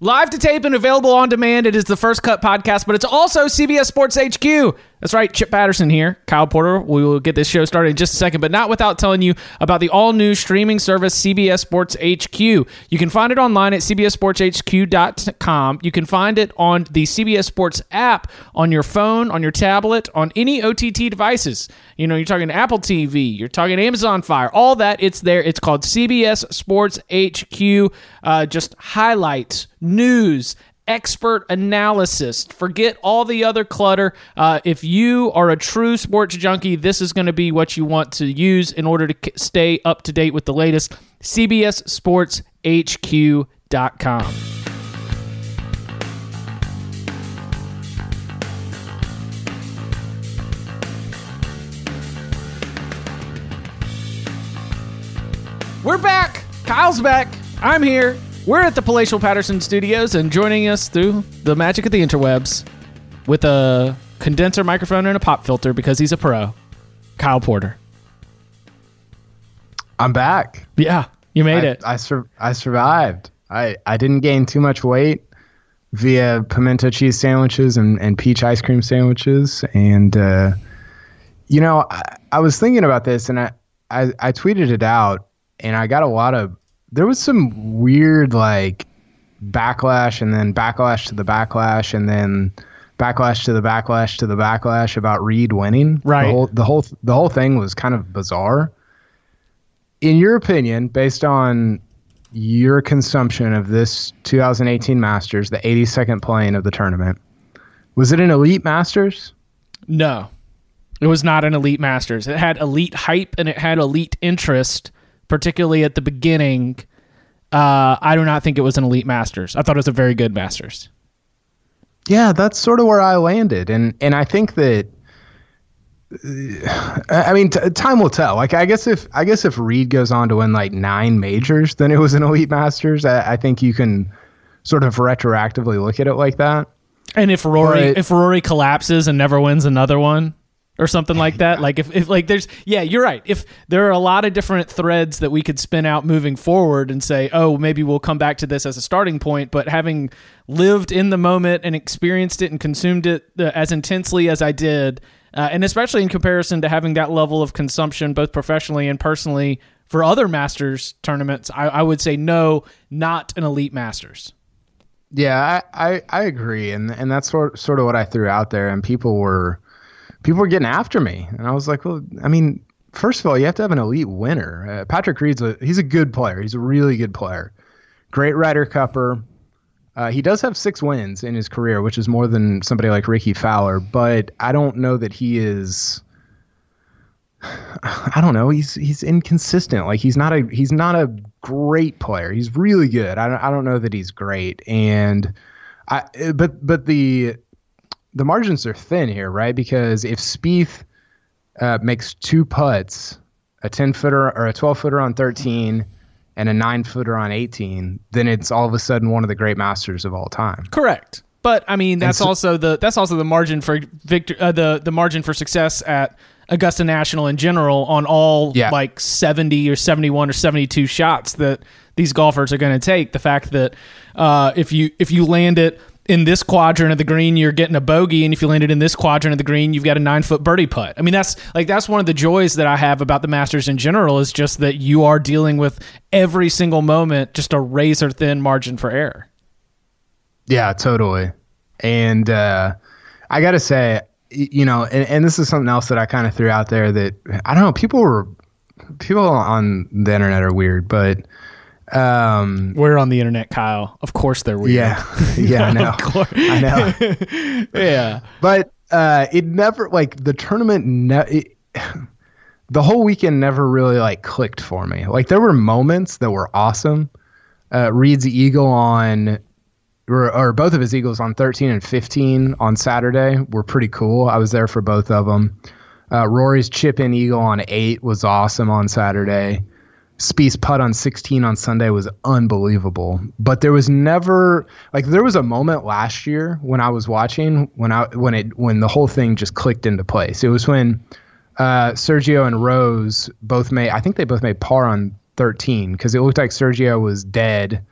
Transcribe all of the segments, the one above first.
Live to tape and available on demand, it is the First Cut podcast, but it's also CBS Sports HQ. That's right, Chip Patterson here, Kyle Porter. We will get this show started in just a second, but not without telling you about the all-new streaming service, CBS Sports HQ. You can find it online at CBSSportsHQ.com. You can find it on the CBS Sports app, on your phone, on your tablet, on any OTT devices. You know, you're talking Apple TV, you're talking Amazon Fire, all that, it's there. It's called CBS Sports HQ. Just highlights, news, expert analysis. Forget all the other clutter. If you are a true sports junkie, this is going to be what you want to use in order to stay up to date with the latest. CBSSportsHQ.com. We're back. Kyle's back. I'm here. We're at the Palatial Patterson Studios, and joining us through the magic of the interwebs with a condenser microphone and a pop filter because he's a pro, Kyle Porter. I'm back. Yeah, you made it. I survived. I didn't gain too much weight via pimento cheese sandwiches and peach ice cream sandwiches. And, you know, I was thinking about this, and I tweeted it out, and I got a lot of... There was some weird, like, backlash and then backlash to the backlash and then backlash to the backlash to the backlash about Reed winning. Right. The whole thing was kind of bizarre. In your opinion, based on your consumption of this 2018 Masters, the 82nd playing of the tournament, was it an elite Masters? No, it was not an elite Masters. It had elite hype and it had elite interest, particularly at the beginning. I do not think it was an elite Masters. I thought it was a very good Masters. Yeah, that's sort of where I landed. And I think that, I mean, time will tell. Like, I guess if Reed goes on to win like 9 majors, then it was an elite Masters. I think you can sort of retroactively look at it like that. And if Rory collapses and never wins another one, or something like that. Like if like there's, yeah, you're right. If there are a lot of different threads that we could spin out moving forward and say, oh, maybe we'll come back to this as a starting point, but having lived in the moment and experienced it and consumed it as intensely as I did, and especially in comparison to having that level of consumption, both professionally and personally for other Masters tournaments, I would say, no, not an elite Masters. Yeah, I agree. And that's sort of what I threw out there. And people were getting after me, and I was like, well, I mean, first of all, you have to have an elite winner. Patrick Reed's he's a good player. He's a really good player. Great Ryder Cupper. He does have 6 wins in his career, which is more than somebody like Rickie Fowler, but I don't know that he is, I don't know, he's inconsistent. Like, he's not a great player. He's really good. I don't know that he's great. And but the margins are thin here, right? Because if Spieth makes 2 putts, a 10-footer or a 12-footer on 13 and a 9-footer on 18, then it's all of a sudden one of the great Masters of all time. Correct. But I mean, that's also the margin for the margin for success at Augusta National in general on all, yeah, like 70 or 71 or 72 shots that these golfers are going to take. The fact that if you land it in this quadrant of the green, you're getting a bogey, and if you land it in this quadrant of the green, you've got a 9-foot birdie putt. I mean, that's one of the joys that I have about the Masters in general, is just that you are dealing with every single moment just a razor thin margin for error. Yeah, totally. And I got to say, you know, and this is something else that I kind of threw out there that I don't know. People on the internet are weird, but. We're on the internet, Kyle. Of course they're weird. Yeah, I know. I know. Yeah. But it never, like, the tournament, the whole weekend never really, like, clicked for me. Like, there were moments that were awesome. Reed's eagle on, or both of his eagles on 13 and 15 on Saturday were pretty cool. I was there for both of them. Rory's chip-in eagle on 8 was awesome on Saturday. Spieth's putt on 16 on Sunday was unbelievable, but there was never, like, there was a moment last year when I was watching when the whole thing just clicked into place. It was when Sergio and Rose both made par on 13 because it looked like Sergio was dead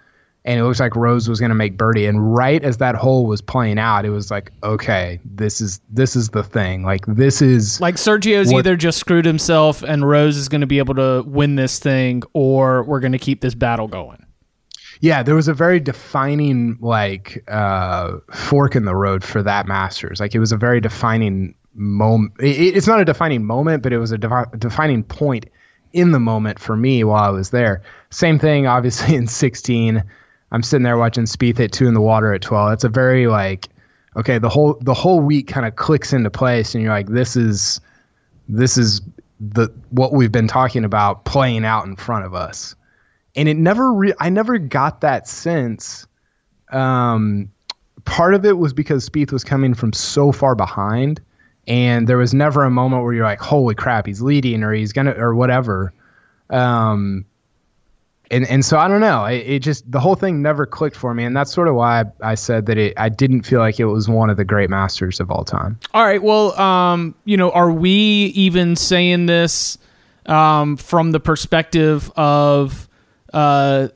and it looks like Rose was going to make birdie. And right as that hole was playing out, it was like, okay, this is the thing. Like, this is like Sergio's either just screwed himself and Rose is going to be able to win this thing, or we're going to keep this battle going. Yeah, there was a very defining fork in the road for that Masters. Like, it was a very defining moment. It's not a defining moment, but it was a defining point in the moment for me while I was there. Same thing, obviously, in 16. I'm sitting there watching Spieth hit 2 in the water at 12. It's a very okay, the whole week kind of clicks into place, and you're like, this is what we've been talking about playing out in front of us. And it never, I never got that sense. Part of it was because Spieth was coming from so far behind, and there was never a moment where you're like, "Holy crap, he's leading," or he's gonna, or whatever. And so I don't know. It just, the whole thing never clicked for me, and that's sort of why I said that I didn't feel like it was one of the great Masters of all time. All right. Well, are we even saying this from the perspective of the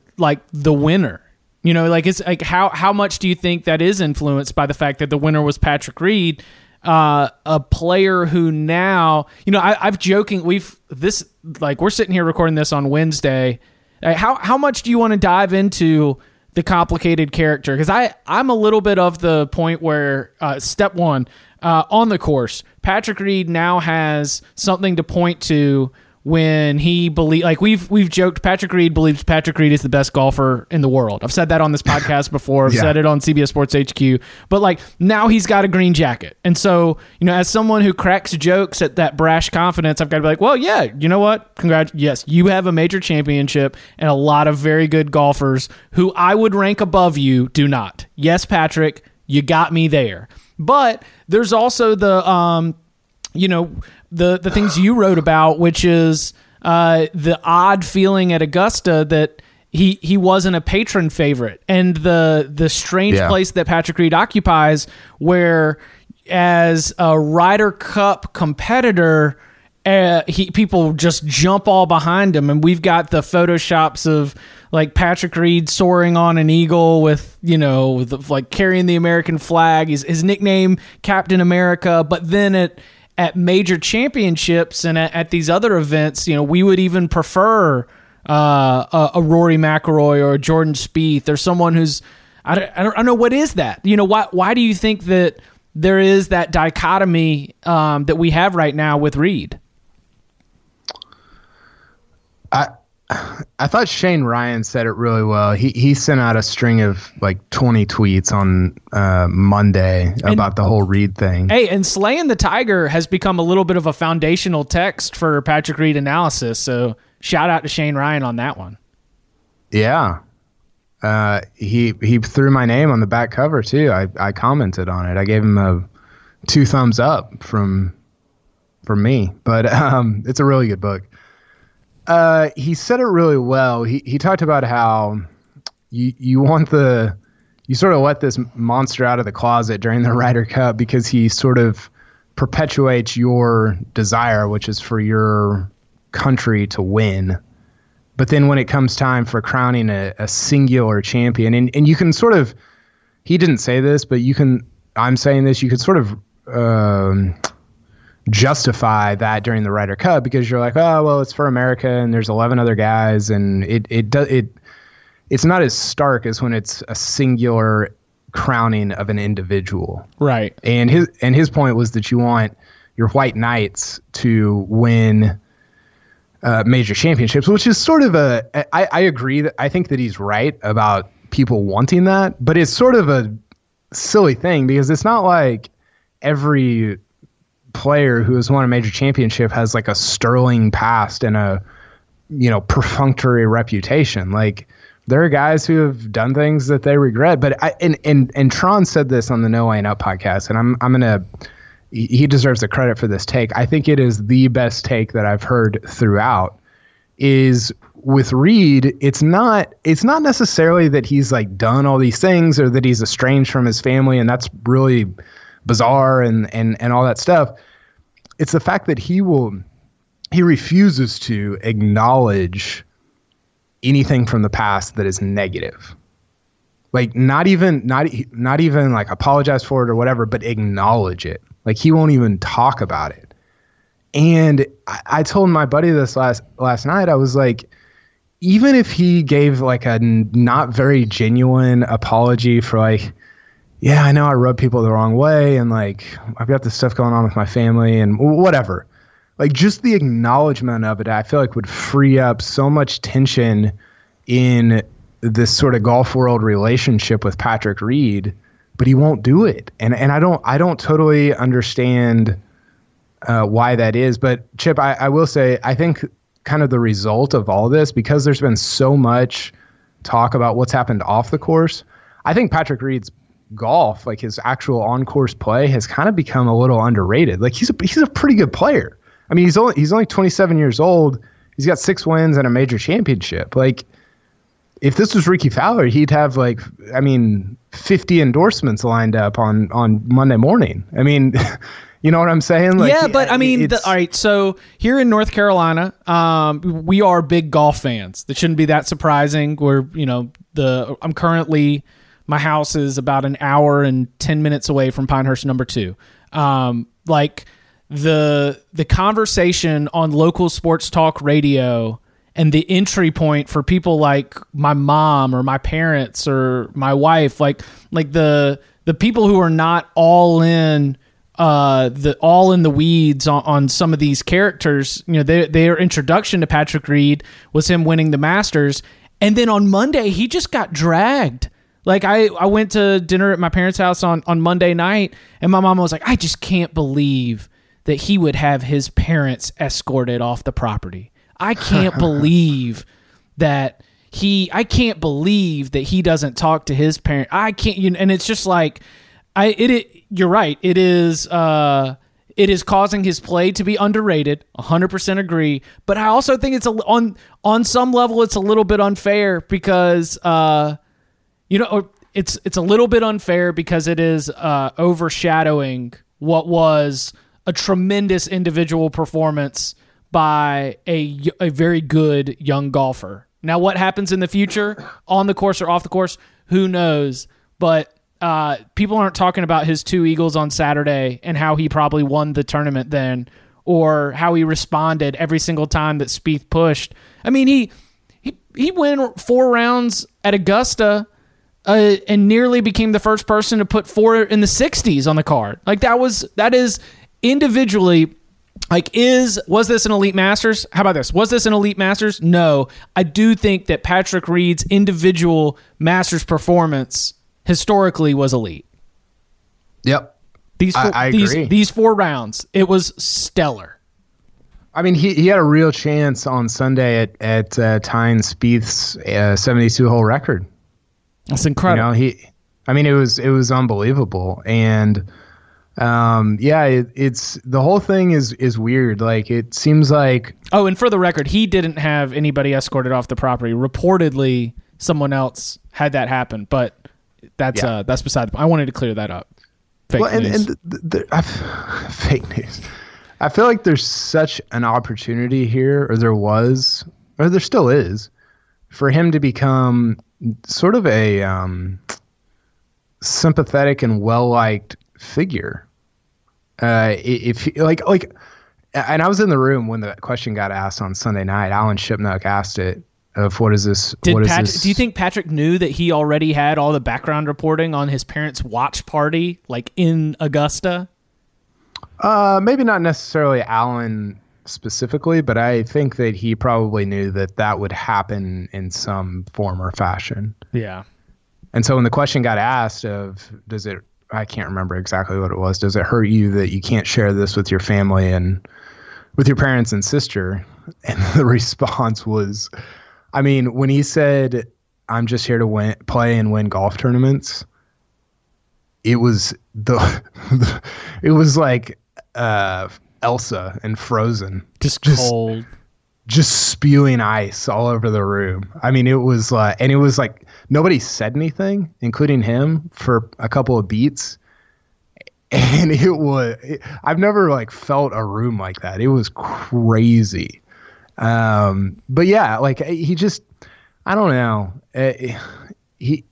winner? You know, like, it's like, how much do you think that is influenced by the fact that the winner was Patrick Reed, a player who now, you know, I've joking, we're sitting here recording this on Wednesday. How much do you want to dive into the complicated character? Because I'm a little bit of the point where step one, on the course, Patrick Reed now has something to point to when he believes, like we've joked, Patrick Reed believes Patrick Reed is the best golfer in the world. I've said that on this podcast before. I've said it on CBS Sports HQ. But now he's got a green jacket, and so, you know, as someone who cracks jokes at that brash confidence, I've got to be like, well, yeah, you know what? Congrats, yes, you have a major championship, and a lot of very good golfers who I would rank above you do not. Yes, Patrick, you got me there. But there's also the the things you wrote about, which is the odd feeling at Augusta that he wasn't a patron favorite, and the strange place that Patrick Reed occupies, where as a Ryder Cup competitor, people just jump all behind him, and we've got the photoshops of Patrick Reed soaring on an eagle with, carrying the American flag, his nickname Captain America. But then at major championships and at these other events, we would even prefer a Rory McIlroy or a Jordan Spieth or someone who's, I don't know, what is that? Why do you think that there is that dichotomy that we have right now with Reed? I thought Shane Ryan said it really well. He sent out a string of 20 tweets on Monday about the whole Reed thing. Hey, and Slaying the Tiger has become a little bit of a foundational text for Patrick Reed analysis. So shout out to Shane Ryan on that one. Yeah. He threw my name on the back cover too. I commented on it. I gave him a 2 thumbs up from me, but it's a really good book. He said it really well. He talked about how you sort of let this monster out of the closet during the Ryder Cup because he sort of perpetuates your desire, which is for your country to win. But then when it comes time for crowning a singular champion, and you can sort of, he didn't say this, but I'm saying this, you could sort of, justify that during the Ryder Cup because you're like, oh, well, it's for America and there's 11 other guys, and it's not as stark as when it's a singular crowning of an individual. Right. And his point was that you want your white knights to win major championships, which is sort of I agree that I think that he's right about people wanting that, but it's sort of a silly thing because it's not like every player who has won a major championship has a sterling past and a perfunctory reputation. There are guys who have done things that they regret, but and Tron said this on the No Way Up podcast, and he deserves the credit for this take. I think it is the best take that I've heard throughout. Is with Reed, it's not necessarily that he's done all these things or that he's estranged from his family, and that's really bizarre and all that stuff. It's the fact that he refuses to acknowledge anything from the past that is negative. Like not even like apologize for it or whatever, but acknowledge it. Like he won't even talk about it. And I told my buddy this last night. I was like, even if he gave like a not very genuine apology for like, yeah, I know I rub people the wrong way and like I've got this stuff going on with my family and whatever. Like just the acknowledgement of it, I feel like would free up so much tension in this sort of golf world relationship with Patrick Reed, but he won't do it. And I don't totally understand why that is. But Chip, I will say, I think kind of the result of all this, because there's been so much talk about what's happened off the course, I think Patrick Reed's golf, like his actual on-course play, has kind of become a little underrated. Like he's a pretty good player. I mean, he's only 27 years old. He's got 6 wins and a major championship. Like, if this was Rickie Fowler, he'd have 50 endorsements lined up on Monday morning. I mean, you know what I'm saying? Like, yeah, but I mean, all right. So here in North Carolina, we are big golf fans. That shouldn't be that surprising. My house is about an hour and 10 minutes away from Pinehurst number 2. The conversation on local sports talk radio and the entry point for people like my mom or my parents or my wife, like the people who are not all in the weeds on some of these characters, you know, their introduction to Patrick Reed was him winning the Masters. And then on Monday, he just got dragged. Like I went to dinner at my parents' house on Monday night, and my mom was like, I just can't believe that he would have his parents escorted off the property. I can't believe that he doesn't talk to his parent. I can't, and it's just like, you're right. It is causing his play to be underrated. 100% agree. But I also think it's on some level, it's a little bit unfair because, it's a little bit unfair because it is overshadowing what was a tremendous individual performance by a very good young golfer. Now, what happens in the future, on the course or off the course, who knows? But people aren't talking about his 2 eagles on Saturday and how he probably won the tournament then, or how he responded every single time that Spieth pushed. I mean, he won 4 rounds at Augusta and nearly became the first person to put 4 in the 60s on the card. Like that is individually. Like, was this an elite Masters? How about this? Was this an elite Masters? No. I do think that Patrick Reed's individual Masters performance historically was elite. Yep. I agree. These 4 rounds, it was stellar. I mean, he had a real chance on Sunday at tying Spieth's 72-hole record. That's incredible. You know, it was unbelievable. And it's the whole thing is weird. Like, it seems like, oh, and for the record, he didn't have anybody escorted off the property. Reportedly, someone else had that happen, but that's beside the point. I wanted to clear that up. Fake news. Fake news. I feel like there's such an opportunity here, or there was, or there still is, for him to become sort of a sympathetic and well-liked figure. If and I was in the room when the question got asked on Sunday night. Alan Shipnuck asked it of, what is this? Do you think Patrick knew that he already had all the background reporting on his parents' watch party, like in Augusta? Maybe not necessarily Alan specifically, but I think that he probably knew that would happen in some form or fashion. Yeah. And so when the question got asked of, I can't remember exactly what it was. Does it hurt you that you can't share this with your family and with your parents and sister? And the response was, I mean, when he said, I'm just here to play and win golf tournaments, it was like Elsa in Frozen. Just cold. Just spewing ice all over the room. I mean, it was like nobody said anything, including him, for a couple of beats. And I've never like felt a room like that. It was crazy. But yeah, like he just, I don't know. He,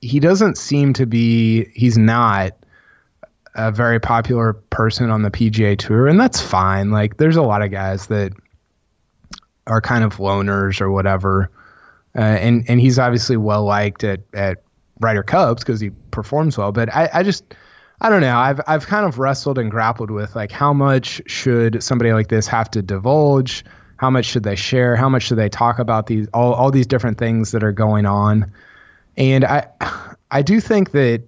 he doesn't seem to be, he's not a very popular person on the PGA Tour, and that's fine. Like, there's a lot of guys that are kind of loners or whatever. And he's obviously well liked at Ryder Cups because he performs well, but I don't know. I've kind of wrestled and grappled with, like, how much should somebody like this have to divulge? How much should they share? How much should they talk about these all these different things that are going on? And I do think that,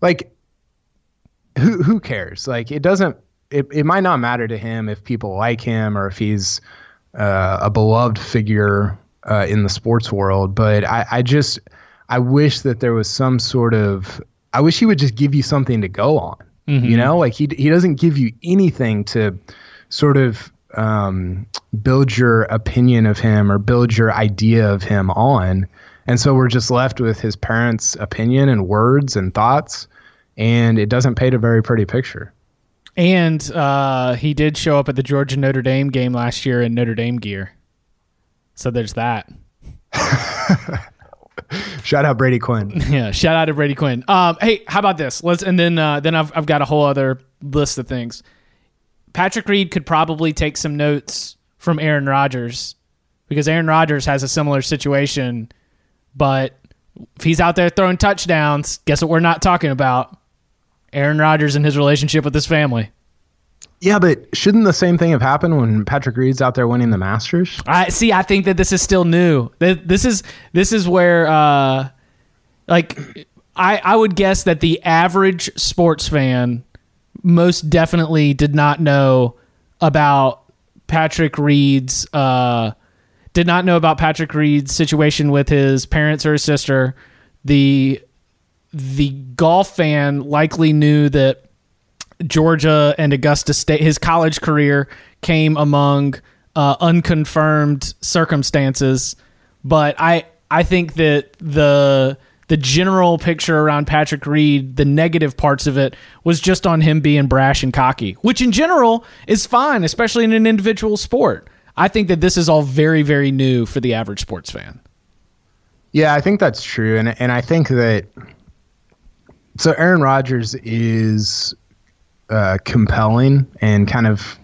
like, who cares? Like, it doesn't. It might not matter to him if people like him or if he's a beloved figure in the sports world. But I wish that there was some sort of. I wish he would just give you something to go on. Mm-hmm. You know, like he doesn't give you anything to sort of build your opinion of him or build your idea of him on. And so we're just left with his parents' opinion and words and thoughts, and it doesn't paint a very pretty picture. And he did show up at the Georgia Notre Dame game last year in Notre Dame gear. So there's that. Shout out Brady Quinn. Yeah, shout out to Brady Quinn. Hey, how about this? Then I've got a whole other list of things. Patrick Reed could probably take some notes from Aaron Rodgers, because Aaron Rodgers has a similar situation. But if he's out there throwing touchdowns, guess what we're not talking about? Aaron Rodgers and his relationship with his family. Yeah, but shouldn't the same thing have happened when Patrick Reed's out there winning the Masters? I think that this is still new. This is where, I would guess that the average sports fan most definitely did not know about Patrick Reed's situation with his parents or his sister. The golf fan likely knew that Georgia and Augusta State, his college career, came among unconfirmed circumstances, but I think that the general picture around Patrick Reed, the negative parts of it, was just on him being brash and cocky, which in general is fine, especially in an individual sport. I think that this is all very, very new for the average sports fan. Yeah, I think that's true, and I think that so Aaron Rodgers is compelling and kind of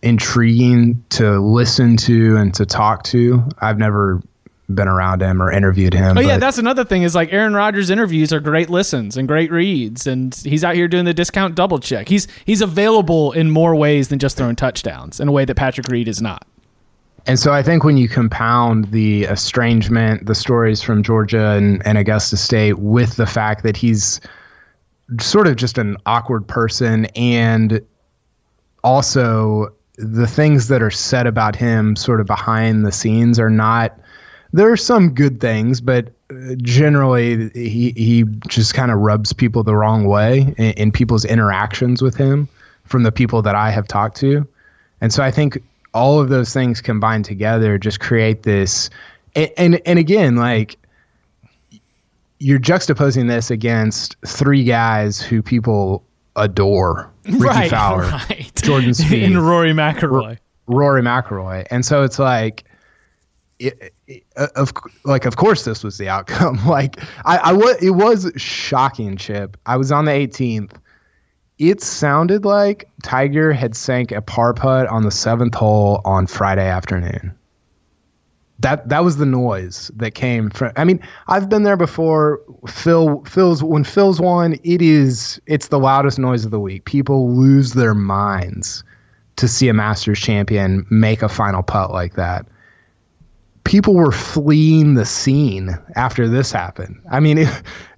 intriguing to listen to and to talk to. I've never been around him or interviewed him. Oh yeah, that's another thing is like Aaron Rodgers interviews are great listens and great reads, and he's out here doing the discount double check. He's available in more ways than just throwing touchdowns in a way that Patrick Reed is not. And so I think when you compound the estrangement, the stories from Georgia and Augusta State with the fact that he's sort of just an awkward person, and also the things that are said about him sort of behind the scenes are not, there are some good things, but generally he just kind of rubs people the wrong way in people's interactions with him from the people that I have talked to. And so I think all of those things combined together just create this. And again, like, you're juxtaposing this against three guys who people adore. Rickie Fowler, Jordan Spieth, and Rory McIlroy. Rory McIlroy. And so it's like, of course this was the outcome. Like, it was shocking, Chip. I was on the 18th. It sounded like Tiger had sank a par putt on the 7th hole on Friday afternoon. That was the noise that came from. I mean, I've been there before. When Phil's won, it's the loudest noise of the week. People lose their minds to see a Masters champion make a final putt like that. People were fleeing the scene after this happened. I mean,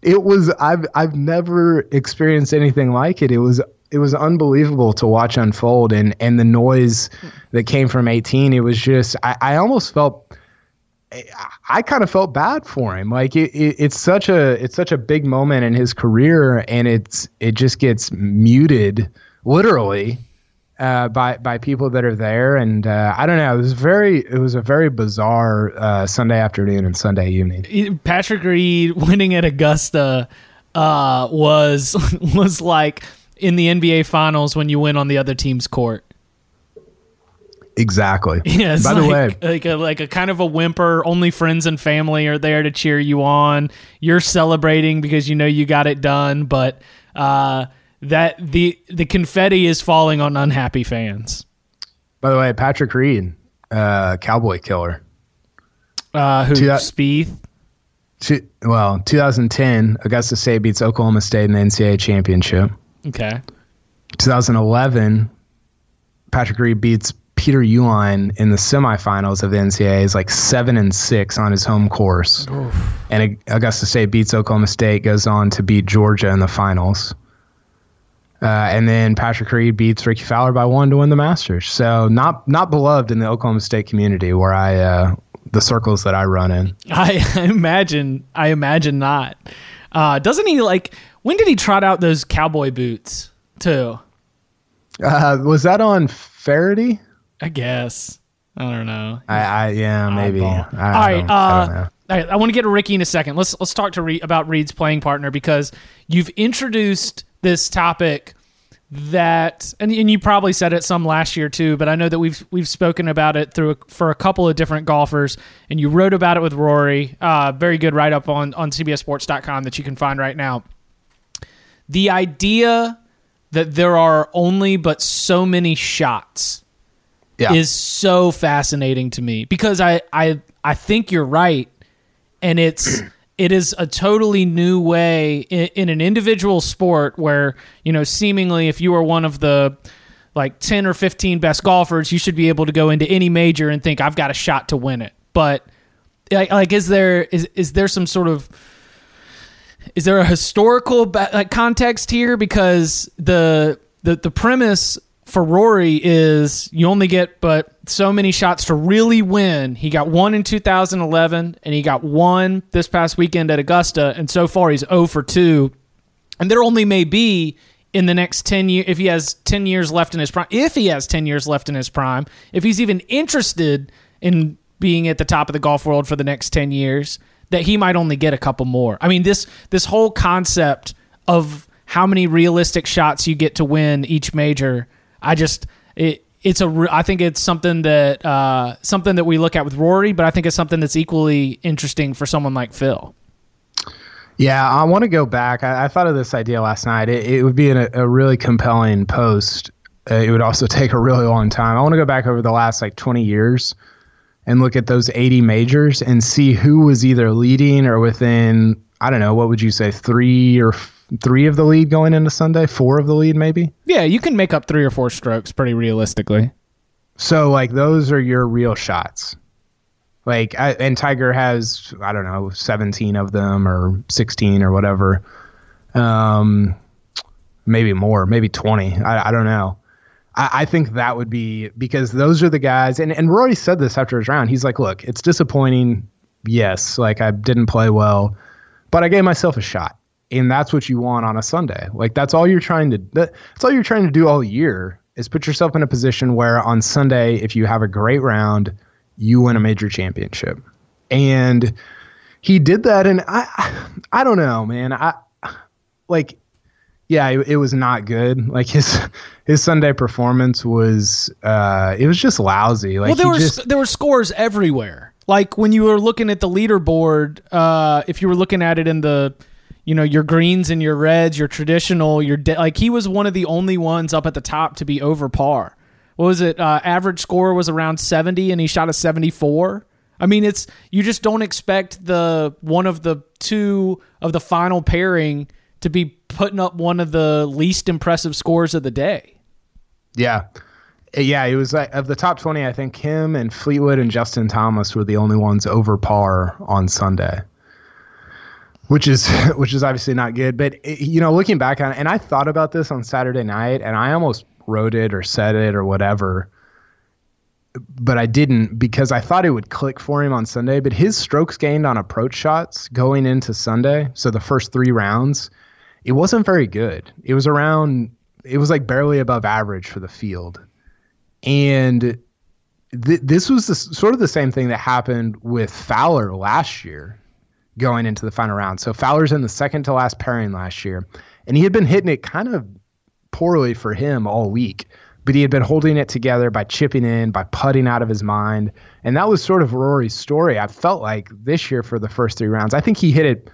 it was. I've never experienced anything like it. It was unbelievable to watch unfold, and the noise that came from 18. It was just. I almost felt. I kind of felt bad for him. Like it's such a big moment in his career, and it just gets muted literally by people that are there. And I don't know. It was a very bizarre Sunday afternoon and Sunday evening. Patrick Reed winning at Augusta was like in the NBA Finals when you win on the other team's court. Exactly. Yeah. By the way, like a kind of a whimper. Only friends and family are there to cheer you on. You're celebrating because you know you got it done, but that the confetti is falling on unhappy fans. By the way, Patrick Reed, cowboy killer. Who? Spieth. 2010, Augusta State beats Oklahoma State in the NCAA championship. Okay. 2011, Patrick Reed beats Peter Uline in the semifinals of the NCAA. Is like 7-6 on his home course. Oof. And Augusta State beats Oklahoma State, goes on to beat Georgia in the finals. And then Patrick Reed beats Rickie Fowler by 1 to win the Masters. So not beloved in the Oklahoma State community where the circles that I run in. I imagine not. Doesn't he when did he trot out those cowboy boots too? Was that on Faraday? I guess. I don't know. Yeah, maybe. All right. I want to get to Rickie in a second. Let's talk to about Reed's playing partner, because you've introduced this topic that, and you probably said it some last year too, but I know that we've spoken about it for a couple of different golfers, and you wrote about it with Rory. Very good write up on CBSSports.com that you can find right now. The idea that there are only but so many shots is so fascinating to me, because I think you're right, and it is a totally new way in an individual sport where, you know, seemingly if you are one of the 10 or 15 best golfers, you should be able to go into any major and think, I've got a shot to win it. But is there some sort of, is there a historical context here? Because the premise for Rory is you only get but so many shots to really win. He got one in 2011, and he got one this past weekend at Augusta, and so far he's 0 for 2. And there only may be in the next 10 years, if he has 10 years left in his prime, if he's even interested in being at the top of the golf world for the next 10 years, that he might only get a couple more. I mean, this whole concept of how many realistic shots you get to win each major, I think it's something that we look at with Rory, but I think it's something that's equally interesting for someone like Phil. Yeah, I want to go back. I thought of this idea last night. It would be a really compelling post. It would also take a really long time. I want to go back over the last 20 years and look at those 80 majors and see who was either leading or within, I don't know, what would you say, three of the lead going into Sunday, four of the lead maybe? Yeah, you can make up 3 or 4 strokes pretty realistically. So those are your real shots. And Tiger has, I don't know, 17 of them or 16 or whatever. Maybe more, maybe 20. I don't know. I think that would be, because those are the guys, and Rory said this after his round. He's like, look, it's disappointing. Yes, I didn't play well, but I gave myself a shot. And that's what you want on a Sunday. That's all you're trying to do all year, is put yourself in a position where on Sunday, if you have a great round, you win a major championship. And he did that. And I don't know, man. It was not good. His Sunday performance was, it was just lousy. There were scores everywhere. When you were looking at the leaderboard, if you were looking at it in the, you know, your greens and your reds, your traditional, he was one of the only ones up at the top to be over par. What was it? Average score was around 70, and he shot a 74. I mean, you just don't expect one of the two of the final pairing to be putting up one of the least impressive scores of the day. Yeah. Yeah, it was of the top 20, I think him and Fleetwood and Justin Thomas were the only ones over par on Sunday. Which is obviously not good. But, looking back on it, and I thought about this on Saturday night, and I almost wrote it or said it or whatever, but I didn't, because I thought it would click for him on Sunday. But his strokes gained on approach shots going into Sunday, so the first 3 rounds, it wasn't very good. It was barely above average for the field. And this was sort of the same thing that happened with Fowler last year, going into the final round. So Fowler's in the second to last pairing last year, and he had been hitting it kind of poorly for him all week, but he had been holding it together by chipping in, by putting out of his mind. And that was sort of Rory's story, I felt like, this year for the first three rounds. I think he hit it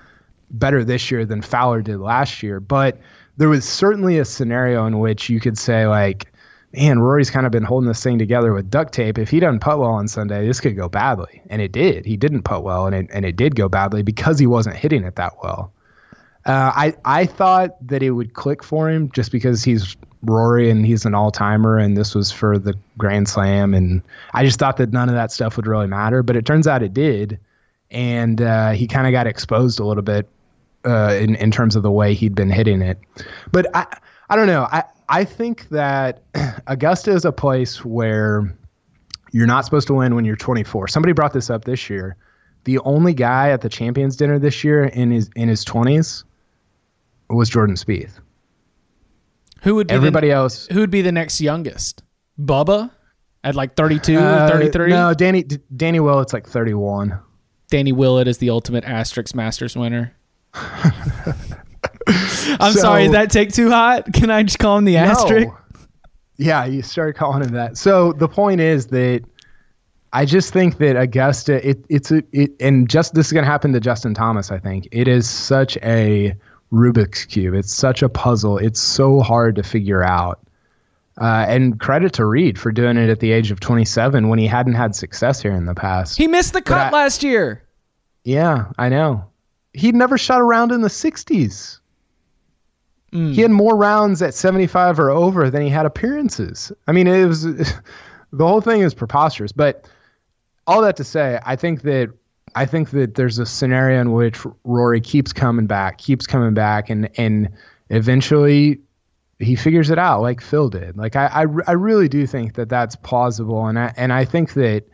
better this year than Fowler did last year. But there was certainly a scenario in which you could say, like, man, Rory's kind of been holding this thing together with duct tape. If he doesn't putt well on Sunday, this could go badly. And it did. He didn't putt well, and it did go badly because he wasn't hitting it that well. I thought that it would click for him just because he's Rory and he's an all-timer, and this was for the Grand Slam, and I just thought that none of that stuff would really matter, but it turns out it did, and he kind of got exposed a little bit in terms of the way he'd been hitting it. But I don't know. I think that Augusta is a place where you're not supposed to win when you're 24. Somebody brought this up this year. The only guy at the Champions Dinner this year in his 20s was Jordan Spieth. Who would be everybody else? Who would be the next youngest? Bubba at like 32 or 33? No, Danny Willett's like 31. Danny Willett is the ultimate asterisk Masters winner. I'm sorry, is that take too hot? Can I just call him the asterisk? Yeah, you started calling him that. So the point is that I just think that Augusta, this is going to happen to Justin Thomas, I think. It is such a Rubik's Cube. It's such a puzzle. It's so hard to figure out. And credit to Reed for doing it at the age of 27 when he hadn't had success here in the past. He missed the cut last year. Yeah, I know. He'd never shot a round in the 60s. Mm. He had more rounds at 75 or over than he had appearances. I mean, it was the whole thing is preposterous. But all that to say, I think that there's a scenario in which Rory keeps coming back, and eventually he figures it out like Phil did. Like I really do think that that's plausible, and I think that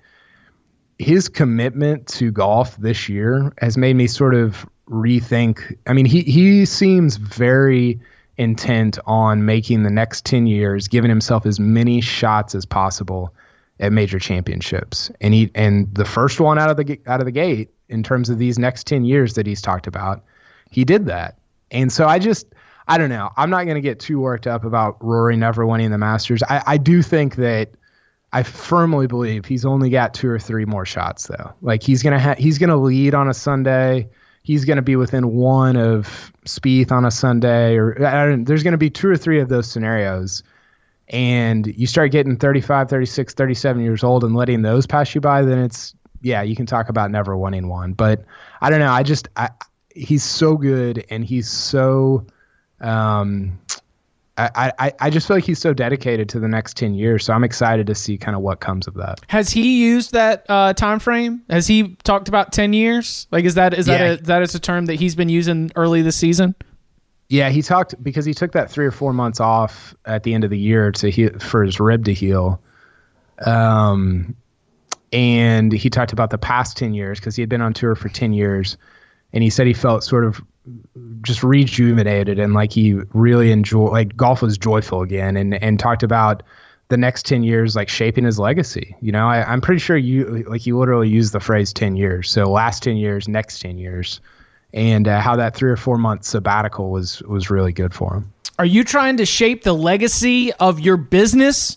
his commitment to golf this year has made me sort of rethink. I mean, he seems very intent on making the next 10 years, giving himself as many shots as possible at major championships, and the first one out of the gate in terms of these next 10 years that he's talked about, he did that. And so I don't know. I'm not going to get too worked up about Rory never winning the Masters. I do think that I firmly believe he's only got two or three more shots though. Like he's going to lead on a Sunday. He's going to be within one of Spieth on a Sunday, there's going to be two or three of those scenarios. And you start getting 35, 36, 37 years old and letting those pass you by, then you can talk about never winning one. But I don't know. He's so good, and he's so, I just feel like he's so dedicated to the next 10 years. So I'm excited to see kind of what comes of that. Has he used that time frame? Has he talked about 10 years? Like, is that a term that he's been using early this season? Yeah, he talked because he took that 3 or 4 months off at the end of the year for his rib to heal. And he talked about the past 10 years because he had been on tour for 10 years. And he said he felt sort of just rejuvenated and like he really enjoyed, like golf was joyful again, and talked about the next 10 years, like shaping his legacy. You know, I'm pretty sure you literally used the phrase 10 years. So last 10 years, next 10 years. And how that 3 or 4 month sabbatical was really good for him. Are you trying to shape the legacy of your business?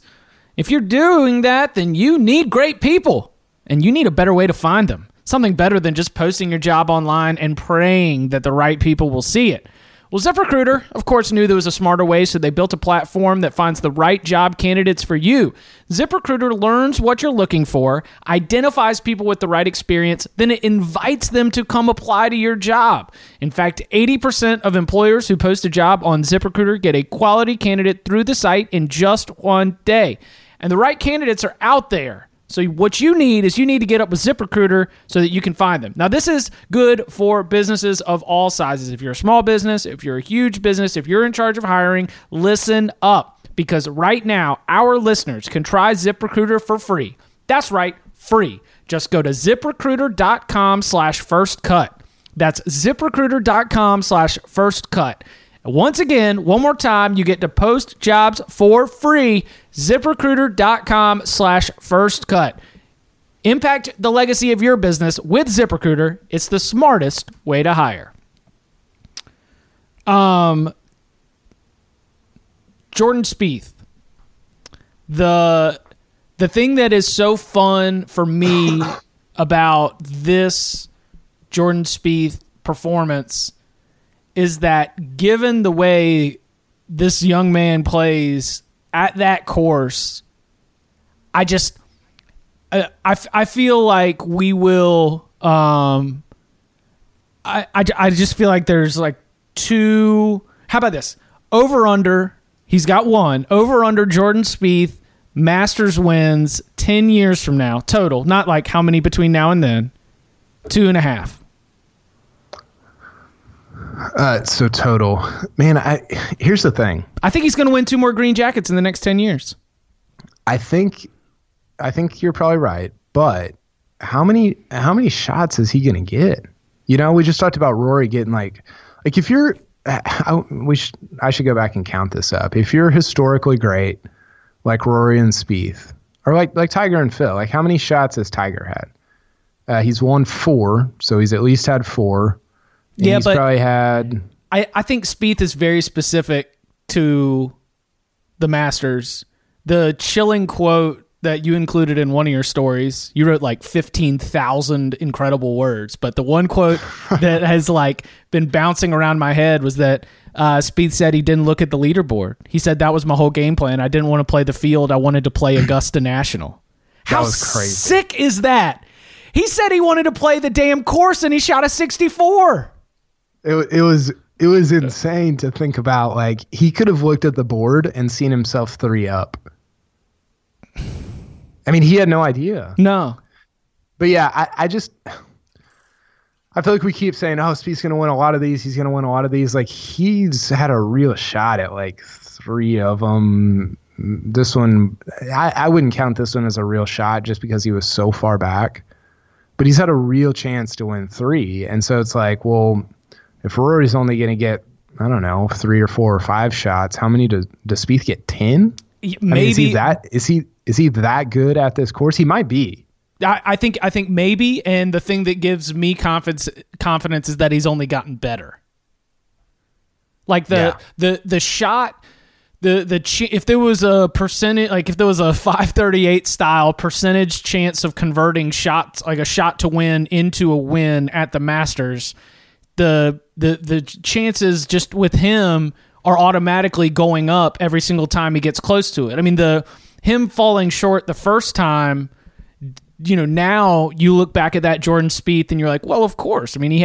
If you're doing that, then you need great people, and you need a better way to find them. Something better than just posting your job online and praying that the right people will see it. Well, ZipRecruiter, of course, knew there was a smarter way, so they built a platform that finds the right job candidates for you. ZipRecruiter learns what you're looking for, identifies people with the right experience, then it invites them to come apply to your job. In fact, 80% of employers who post a job on ZipRecruiter get a quality candidate through the site in just 1 day. And the right candidates are out there. So what you need is you need to get up with ZipRecruiter so that you can find them. Now, this is good for businesses of all sizes. If you're a small business, if you're a huge business, if you're in charge of hiring, listen up. Because right now, our listeners can try ZipRecruiter for free. That's right, free. Just go to ZipRecruiter.com/firstcut. That's ZipRecruiter.com/firstcut. Once again, one more time, you get to post jobs for free. ZipRecruiter.com/firstcut. Impact the legacy of your business with ZipRecruiter. It's the smartest way to hire. Jordan Spieth. the thing that is so fun for me about this Jordan Spieth performance is that given the way this young man plays at that course, I just I feel like we will I just feel like there's like two. How about this? Over under, he's got one. Over under Jordan Spieth Masters wins 10 years from now total, not like how many between now and then. 2.5. So total, man. Here's the thing. I think he's going to win 2 more green jackets in the next 10 years. I think you're probably right, but how many shots is he going to get? You know, we just talked about Rory getting like if you're, I should go back and count this up. If you're historically great, like Rory and Spieth, or like Tiger and Phil, like how many shots has Tiger had? He's won 4, so he's at least had 4. And yeah, he's but probably had. I think Spieth is very specific to the Masters. The chilling quote that you included in one of your stories, you wrote like 15,000 incredible words, but the one quote that has like been bouncing around my head was that Spieth said he didn't look at the leaderboard. He said, that was my whole game plan. I didn't want to play the field. I wanted to play Augusta National. How sick is that? He said he wanted to play the damn course and he shot a 64. It was insane to think about. Like, he could have looked at the board and seen himself 3 up. I mean, he had no idea. No. But yeah, I feel like we keep saying, oh, Spieth's going to win a lot of these. He's going to win a lot of these. Like, he's had a real shot at like 3 of them. This one, I wouldn't count this one as a real shot just because he was so far back. But he's had a real chance to win 3. And so it's like, well, if Rory's only going to get, I don't know, 3 or 4 or 5 shots, how many does Spieth get? 10? Maybe. I mean, is he that good at this course? He might be. I think maybe, and the thing that gives me confidence is that he's only gotten better. Like the shot, if there was a percentage, like if there was a 538 style percentage chance of converting shots, like a shot to win into a win at the Masters, the chances just with him are automatically going up every single time he gets close to it. I mean, him falling short the first time, you know, now you look back at that Jordan Spieth and you're like, well, of course. I mean, he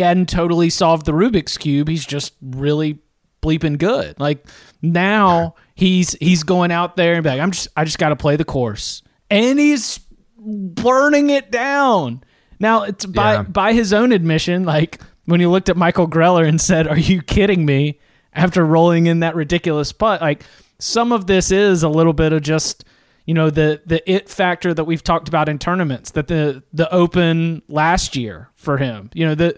hadn't totally solved the Rubik's Cube. He's just really bleeping good. Like, now he's going out there and be like, I just got to play the course, and he's burning it down. Now it's by his own admission. Like, when he looked at Michael Greller and said, "Are you kidding me?" after rolling in that ridiculous putt, like. Some of this is a little bit of just, you know, the it factor that we've talked about in tournaments, that the Open last year for him, you know,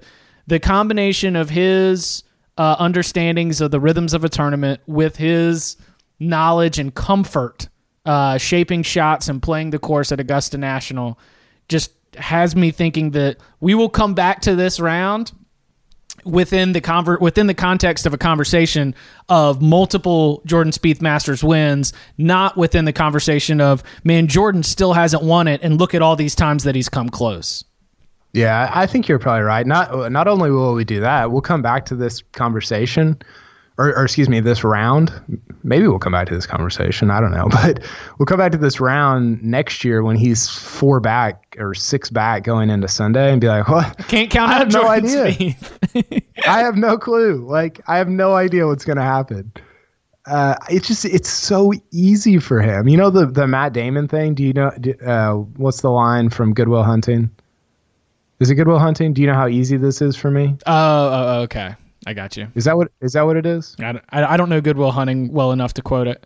the combination of his understandings of the rhythms of a tournament with his knowledge and comfort shaping shots and playing the course at Augusta National just has me thinking that we will come back to this round within the context of a conversation of multiple Jordan Spieth Masters wins, not within the conversation of, man, Jordan still hasn't won it, and look at all these times that he's come close. Yeah, I think you're probably right. Not only will we do that, we'll come back to this conversation, or excuse me, this round. Maybe we'll come back to this conversation. I don't know, but we'll come back to this round next year when he's 4 back or 6 back going into Sunday and be like, "What? Can't count out Jordan Spieth. I have no clue. Like, I have no idea what's going to happen." It's so easy for him. You know the Matt Damon thing. Do you know what's the line from Good Will Hunting? Is it Good Will Hunting? Do you know how easy this is for me? Oh, okay. I got you. Is that what it is? I don't know Good Will Hunting well enough to quote it.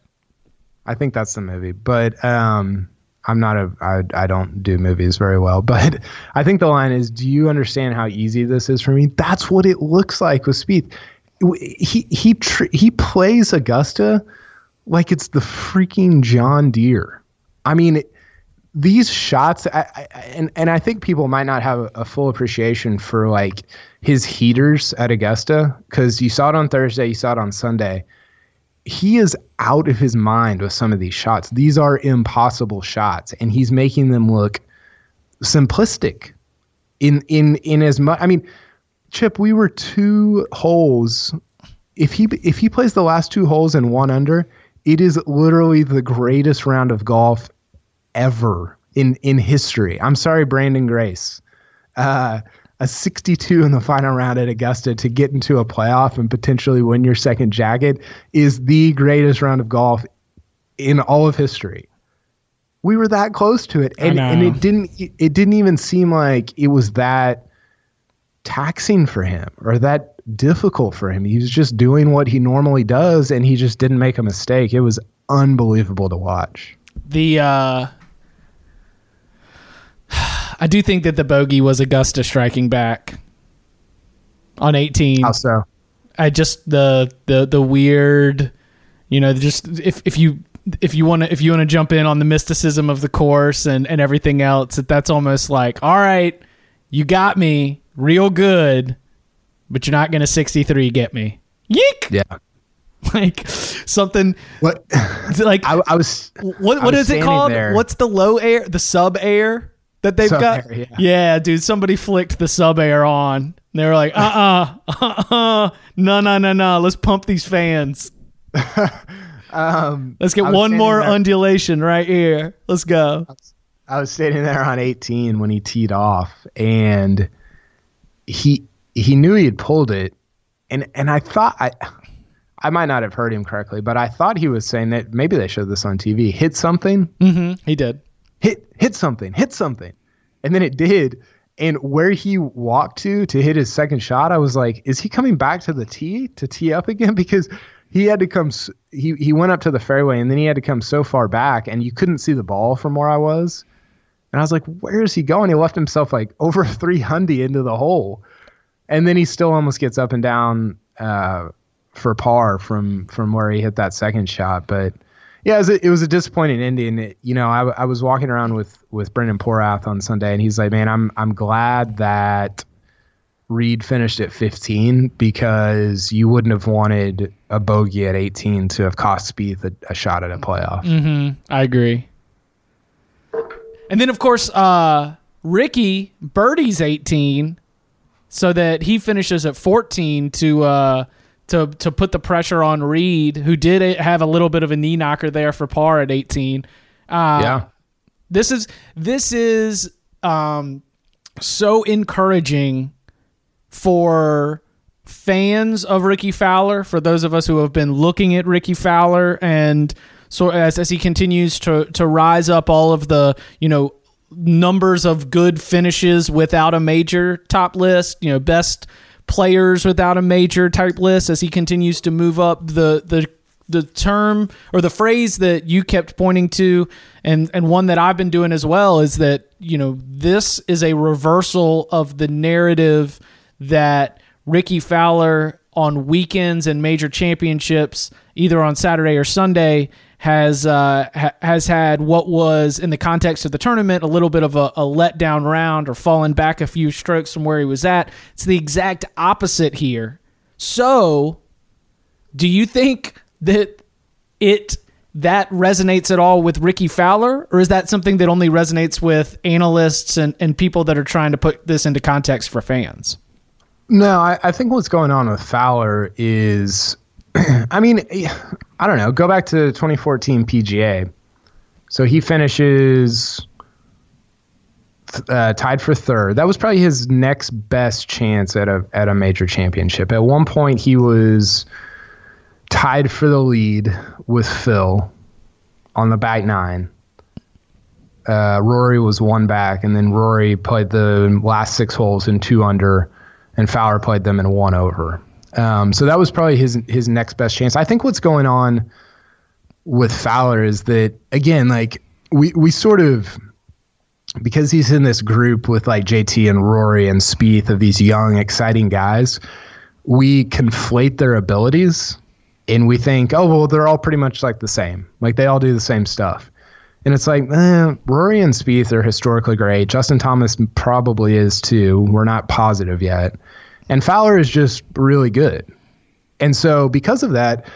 I think that's the movie, but I don't do movies very well. But I think the line is, "Do you understand how easy this is for me?" That's what it looks like with Spieth. He plays Augusta like it's the freaking John Deere. I mean. These shots, I think people might not have a full appreciation for like his heaters at Augusta, because you saw it on Thursday, you saw it on Sunday. he is out of his mind with some of these shots. These are impossible shots, and he's making them look simplistic in as much. I mean, Chip, we were two holes. If he plays the last two holes and one under, it is literally the greatest round of golf ever in history. I'm sorry, Brandon Grace. A 62 in the final round at Augusta to get into a playoff and potentially win your second jacket is the greatest round of golf in all of history. We were that close to it, and it didn't even seem like it was that taxing for him or that difficult for him. He was just doing what he normally does, and he just didn't make a mistake. It was unbelievable to watch. I do think that the bogey was Augusta striking back on 18. How so? I just the weird, you know, just if you want to jump in on the mysticism of the course and everything else, that's almost like, all right, you got me real good, but you're not going to 63 get me. Yeek. Yeah. Like something what? Like what is it called? There. What's the low air? The sub air? That they've got, air, yeah, dude. Somebody flicked the sub air on. They were like, no. Let's pump these fans. Let's get one more undulation right here. Let's go. I was standing there on 18 when he teed off, and he knew he had pulled it, and I thought I might not have heard him correctly, but I thought he was saying that maybe they showed this on TV. Hit something. Mm-hmm, he did. Hit something. And then it did. And where he walked to hit his second shot, I was like, is he coming back to the tee to tee up again? Because he had to come, he went up to the fairway and then he had to come so far back and you couldn't see the ball from where I was. And I was like, where is he going? He left himself like over 300 into the hole. And then he still almost gets up and down for par from where he hit that second shot. But yeah, it was a disappointing ending. I was walking around with Brendan Porath on Sunday, and he's like, "Man, I'm glad that Reed finished at 15 because you wouldn't have wanted a bogey at 18 to have cost Spieth a shot at a playoff." Mm-hmm. I agree. And then, of course, Ricky birdies 18, so that he finishes at 14 to put the pressure on Reed, who did have a little bit of a knee knocker there for par at 18. Yeah. This is so encouraging for fans of Rickie Fowler, for those of us who have been looking at Rickie Fowler, and so as he continues to rise up all of the, you know, numbers of good finishes without a major top list, you know, best players without a major type list, as he continues to move up the term or the phrase that you kept pointing to, and one that I've been doing as well, is that, you know, this is a reversal of the narrative that Rickie Fowler on weekends and major championships, either on Saturday or Sunday, has had what was, in the context of the tournament, a little bit of a letdown round or fallen back a few strokes from where he was at. It's the exact opposite here. So do you think that that resonates at all with Rickie Fowler, or is that something that only resonates with analysts and people that are trying to put this into context for fans? No, I think what's going on with Fowler is, I mean, I don't know. Go back to the 2014 PGA. So he finishes tied for third. That was probably his next best chance at a major championship. At one point, he was tied for the lead with Phil on the back nine. Rory was one back, and then Rory played the last six holes in two under, and Fowler played them in one over. So that was probably his next best chance. I think what's going on with Fowler is that, again, like we sort of, because he's in this group with like JT and Rory and Spieth of these young, exciting guys, we conflate their abilities and we think, oh, well, they're all pretty much like the same. Like they all do the same stuff. And it's like, Rory and Spieth are historically great. Justin Thomas probably is too. We're not positive yet. And Fowler is just really good. And so because of that,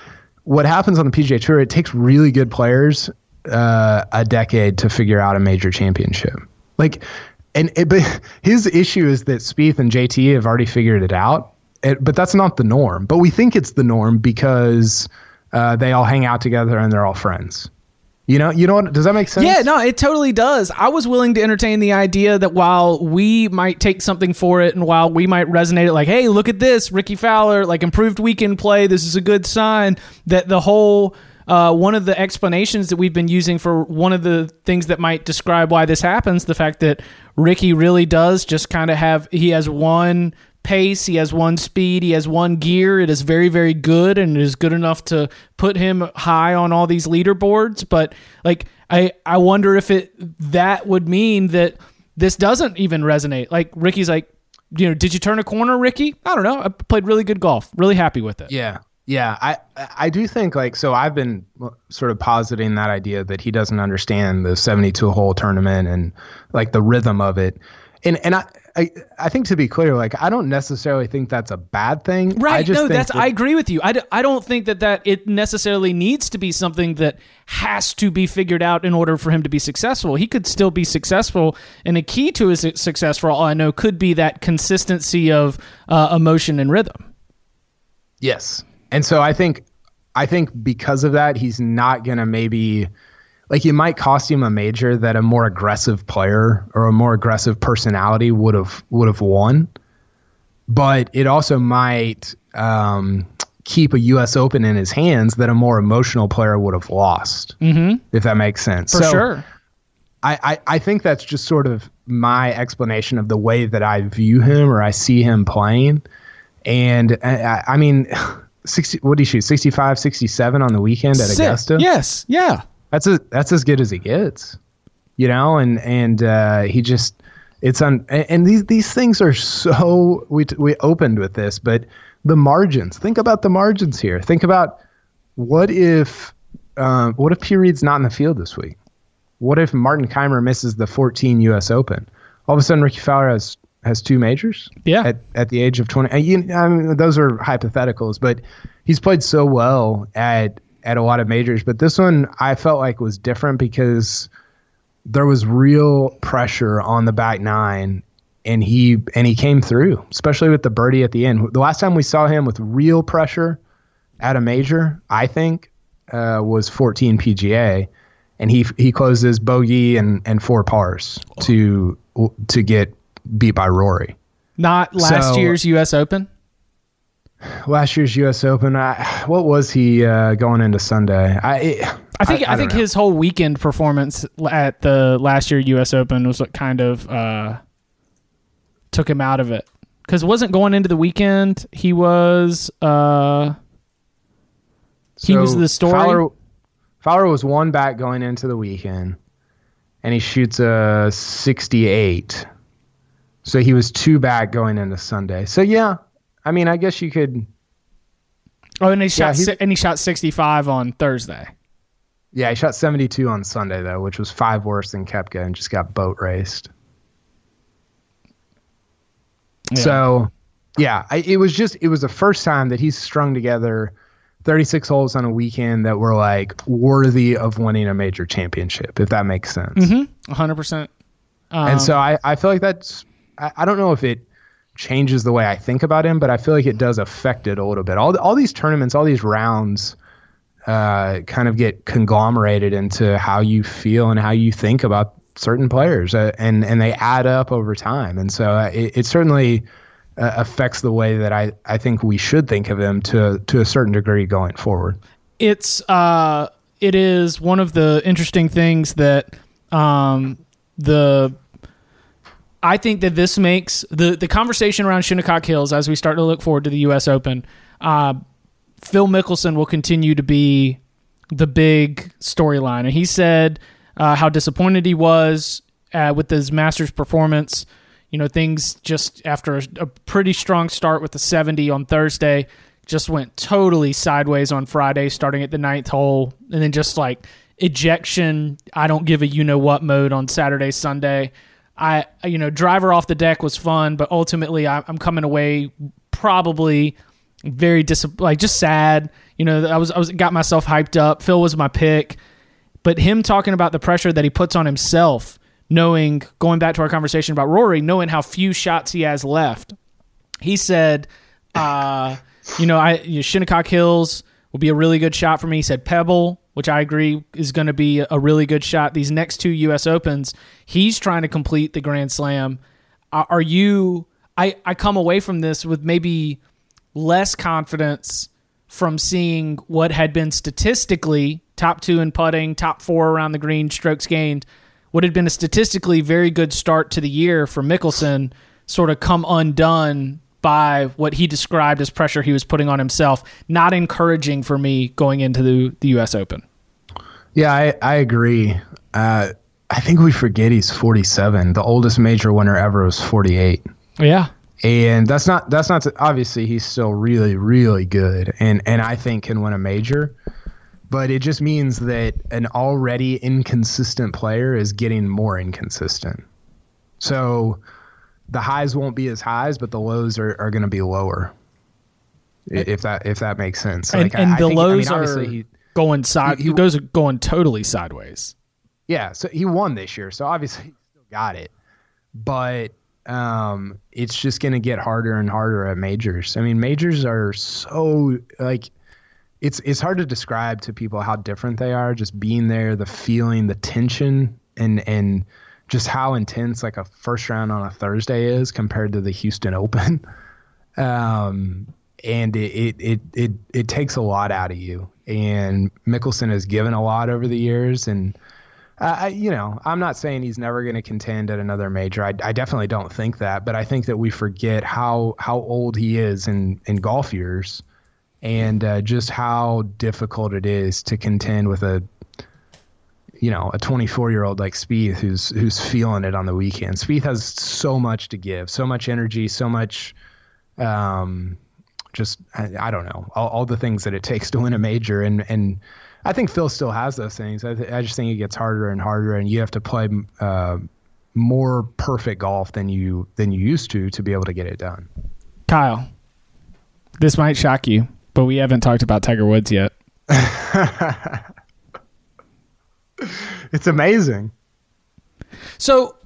what happens on the PGA Tour, it takes really good players a decade to figure out a major championship. But his issue is that Spieth and JT have already figured it out. But that's not the norm. But we think it's the norm because they all hang out together and they're all friends. You know, does that make sense? Yeah, no, it totally does. I was willing to entertain the idea that while we might take something for it and while we might resonate it like, hey, look at this, Rickie Fowler, like improved weekend play. This is a good sign that the whole one of the explanations that we've been using for one of the things that might describe why this happens, the fact that Rickie really does just kind of have, he has one pace, he has one speed, he has one gear. It is very, very good, and it is good enough to put him high on all these leaderboards. But like, I wonder if that would mean that this doesn't even resonate. Like Rickie's like, you know, did you turn a corner, Rickie? I don't know. I played really good golf. Really happy with it. Yeah. Yeah. I do think like, so I've been sort of positing that idea that he doesn't understand the 72 hole tournament and like the rhythm of it. And I think, to be clear, like I don't necessarily think that's a bad thing. Right. I agree with you. I don't think that it necessarily needs to be something that has to be figured out in order for him to be successful. He could still be successful. And a key to his success, for all I know, could be that consistency of emotion and rhythm. Yes. And so I think because of that, he's not going to maybe... Like, it might cost him a major that a more aggressive player or a more aggressive personality would have won, but it also might keep a U.S. Open in his hands that a more emotional player would have lost, mm-hmm. if that makes sense. For sure. I think that's just sort of my explanation of the way that I view him or I see him playing. And, I mean, 60, what did he shoot, 65, 67 on the weekend at Augusta? Yes, yeah. That's as good as he gets, you know, and he just, it's on, and these things are so, we opened with this, but the margins, think about the margins here. Think about what if P. Reed's not in the field this week? What if Martin Keimer misses the 14 U.S. Open? All of a sudden, Rickie Fowler has two majors. Yeah. At the age of 20. I mean, those are hypotheticals, but he's played so well at a lot of majors, but this one I felt like was different because there was real pressure on the back nine, and he came through, especially with the birdie at the end. The last time we saw him with real pressure at a major, I think, was 14 PGA, and he closes bogey and four pars to get beat by Rory. Not last year's U.S. Open? Last year's U.S. Open, what was he going into Sunday? I think his whole weekend performance at the last year U.S. Open was what kind of took him out of it, because it wasn't going into the weekend. He was the story. Fowler was one back going into the weekend, and he shoots a 68. So he was two back going into Sunday. So yeah. I mean, I guess you could. Oh, and he shot 65 on Thursday. Yeah, he shot 72 on Sunday though, which was five worse than Koepka, and just got boat raced. Yeah. So, yeah, it was the first time that he's strung together 36 holes on a weekend that were like worthy of winning a major championship, if that makes sense. Mm-hmm. 100%. And so I feel like that's. I don't know if it changes the way I think about him, but I feel like it does affect it a little bit. All these tournaments, all these rounds kind of get conglomerated into how you feel and how you think about certain players, and they add up over time. And so it certainly affects the way that I think we should think of him to a certain degree going forward. It is one of the interesting things that I think that this makes the conversation around Shinnecock Hills as we start to look forward to the U.S. Open. Phil Mickelson will continue to be the big storyline. And he said how disappointed he was with his Masters performance. You know, things just after a pretty strong start with the 70 on Thursday, just went totally sideways on Friday, starting at the ninth hole, and then just like ejection, I don't give a you-know-what mode on Saturday, Sunday. Driver off the deck was fun, but ultimately I'm coming away probably very just sad. You know, I got myself hyped up. Phil was my pick, but him talking about the pressure that he puts on himself, knowing, going back to our conversation about Rory, knowing how few shots he has left. He said, Shinnecock Hills will be a really good shot for me. He said Pebble, which I agree is going to be a really good shot. These next two U.S. Opens, he's trying to complete the Grand Slam. I come away from this with maybe less confidence from seeing what had been statistically top two in putting, top four around the green, strokes gained, what had been a statistically very good start to the year for Mickelson, sort of come undone by what he described as pressure he was putting on himself. Not encouraging for me going into the U.S. Open. Yeah, I agree. I think we forget he's 47. The oldest major winner ever was 48. Yeah. And that's not obviously he's still really, really good and I think can win a major. But it just means that an already inconsistent player is getting more inconsistent. So the highs won't be as highs, but the lows are going to be lower. If that makes sense. Those are going totally sideways. Yeah. So he won this year. So obviously he still got it, but it's just going to get harder and harder at majors. I mean, majors are so it's hard to describe to people how different they are, just being there, the feeling, the tension and just how intense a first round on a Thursday is compared to the Houston Open. And it takes a lot out of you, and Mickelson has given a lot over the years. And I'm not saying he's never going to contend at another major. I definitely don't think that, but I think that we forget how old he is in golf years, and just how difficult it is to contend with a 24-year-old like Spieth, who's feeling it on the weekend. Spieth has so much to give, so much energy, so much, I don't know, all the things that it takes to win a major. And I think Phil still has those things. I just think it gets harder and harder, and you have to play more perfect golf than you used to be able to get it done. Kyle, this might shock you, but we haven't talked about Tiger Woods yet. It's amazing. So,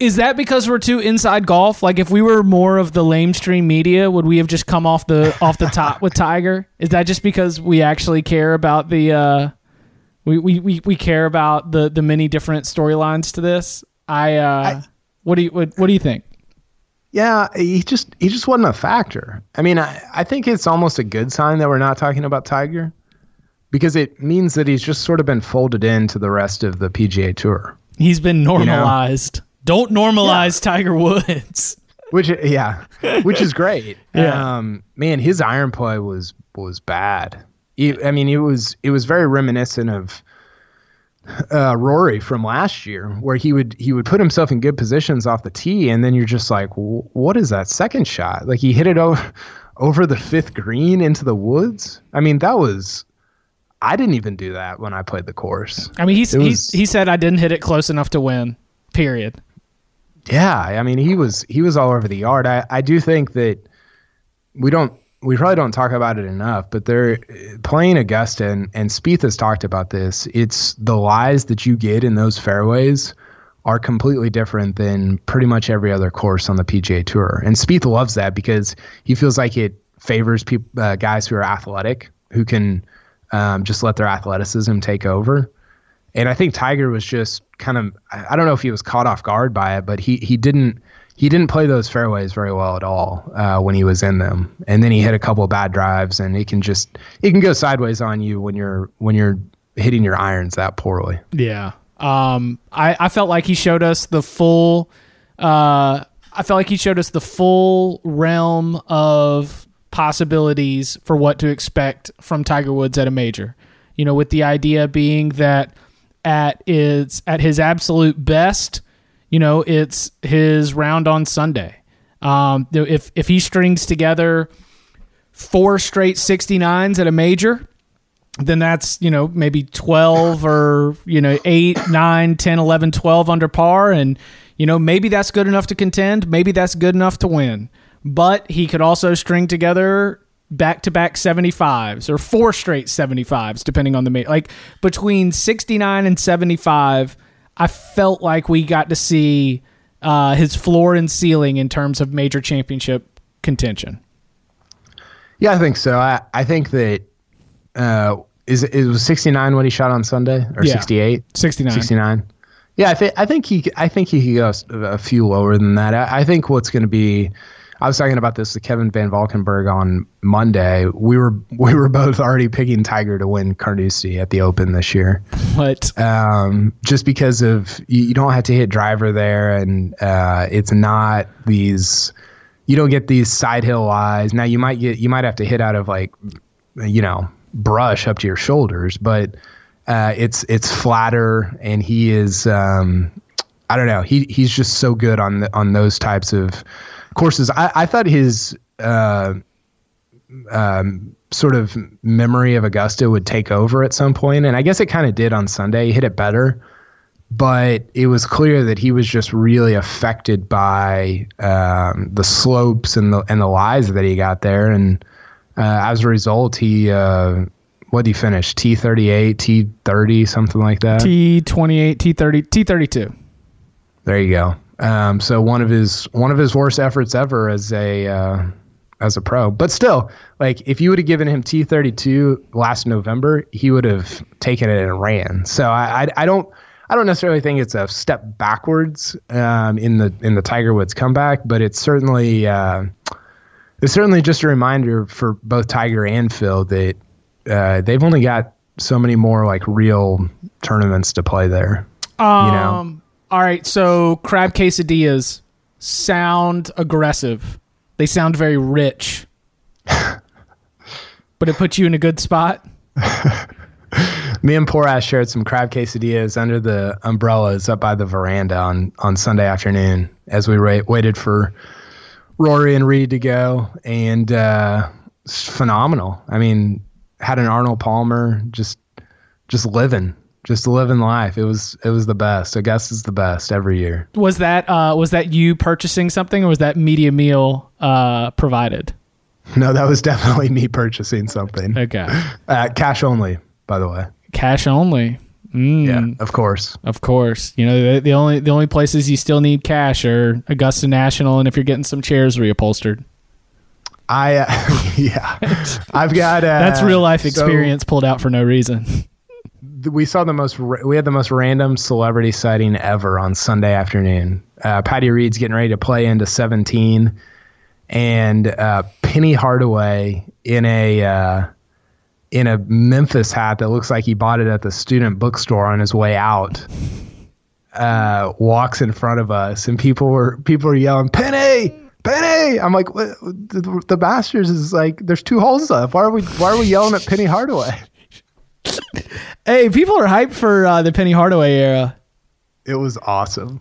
is that because we're too inside golf? If we were more of the lamestream media, would we have just come off the top with Tiger? Is that just because we actually care about the we care about the many different storylines to this? What do you think? Yeah, he just wasn't a factor. I mean, I think it's almost a good sign that we're not talking about Tiger, because it means that he's just sort of been folded into the rest of the PGA Tour. He's been normalized. You know? Don't normalize Tiger Woods. Which is great. Yeah. Man, his iron play was bad. It was very reminiscent of Rory from last year, where he would put himself in good positions off the tee, and then you're just like, what is that second shot? He hit it over the fifth green into the woods. I mean, that was. I didn't even do that when I played the course. I mean, he said I didn't hit it close enough to win, period. Yeah. I mean, he was all over the yard. I do think that we probably don't talk about it enough, but they're playing Augusta, and Spieth has talked about this. It's the lies that you get in those fairways are completely different than pretty much every other course on the PGA Tour. And Spieth loves that because he feels like it favors guys who are athletic, who can, just let their athleticism take over. And I think Tiger was just kind of, I don't know if he was caught off guard by it, but he didn't play those fairways very well at all when he was in them. And then he hit a couple of bad drives, and it can go sideways on you when you're hitting your irons that poorly. Yeah. I felt like he showed us the full realm of possibilities for what to expect from Tiger Woods at a major. You know, with the idea being that at his absolute best, it's his round on Sunday. If he strings together four straight 69s at a major, then that's, maybe 12 or, 8, 9, 10, 11, 12 under par. And, maybe that's good enough to contend. Maybe that's good enough to win. but he could also string together back-to-back 75s or four straight 75s, depending on the major. Like between 69 and 75, I felt like we got to see his floor and ceiling in terms of major championship contention. Yeah, I think so. I think that was 69 what he shot on Sunday, or 68? 69. Yeah, I think he could go a few lower than that. I think what's going to be, I was talking about this with Kevin Van Valkenburg on Monday. We were both already picking Tiger to win Carnoustie at the Open this year. What? Just because of you don't have to hit driver there, and it's not these. You don't get these side hill lies. Now you might have to hit out of brush up to your shoulders, but it's flatter, and he is I don't know. He's just so good on those types of courses. I thought his sort of memory of Augusta would take over at some point, and I guess it kind of did on Sunday. He hit it better, but it was clear that he was just really affected by the slopes and the lies that he got there, and as a result, he what did he finish? T38, T30, something like that. T28, T30, T32. There you go. So one of his worst efforts ever as a pro. But still, like if you would have given him T32 last November, he would have taken it and ran. So I don't necessarily think it's a step backwards in the Tiger Woods comeback, but it's certainly just a reminder for both Tiger and Phil that they've only got so many more like real tournaments to play there. All right, so crab quesadillas sound aggressive. They sound very rich, but it puts you in a good spot. Me and Porash shared some crab quesadillas under the umbrellas up by the veranda on Sunday afternoon as we waited for Rory and Reed to go, and it's phenomenal. I mean, had an Arnold Palmer, just living life. It was the best. Augusta's the best every year. Was that you purchasing something, or was that Media Meal provided? No, that was definitely me purchasing something. Okay, cash only. By the way, cash only. Yeah, of course. You know, the only places you still need cash are Augusta National, and if you're getting some chairs reupholstered. I've got that's real life experience pulled out for no reason. We had the most random celebrity sighting ever on Sunday afternoon. Patty Reed's getting ready to play into 17, and Penny Hardaway in a Memphis hat that looks like he bought it at the student bookstore on his way out, walks in front of us, and people were yelling, Penny. I'm like, what? The Masters is like, there's two holes left. Why are we yelling at Penny Hardaway? Hey, people are hyped for the Penny Hardaway era. It was awesome.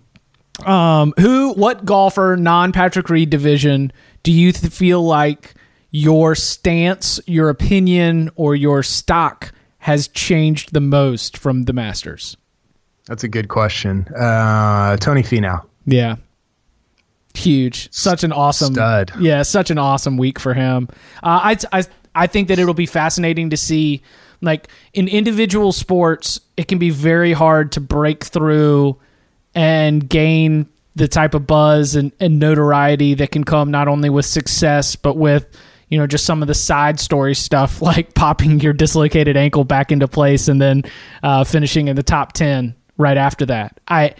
What golfer, non-Patrick Reed division, do you feel like your stance, your opinion, or your stock has changed the most from the Masters? That's a good question. Tony Finau. Yeah. Huge. Such an awesome stud. Yeah, such an awesome week for him. I think that it'll be fascinating to see, like, in individual sports, it can be very hard to break through and gain the type of buzz and notoriety that can come not only with success, but with, you know, just some of the side story stuff, like popping your dislocated ankle back into place and then finishing in the top 10 right after that. I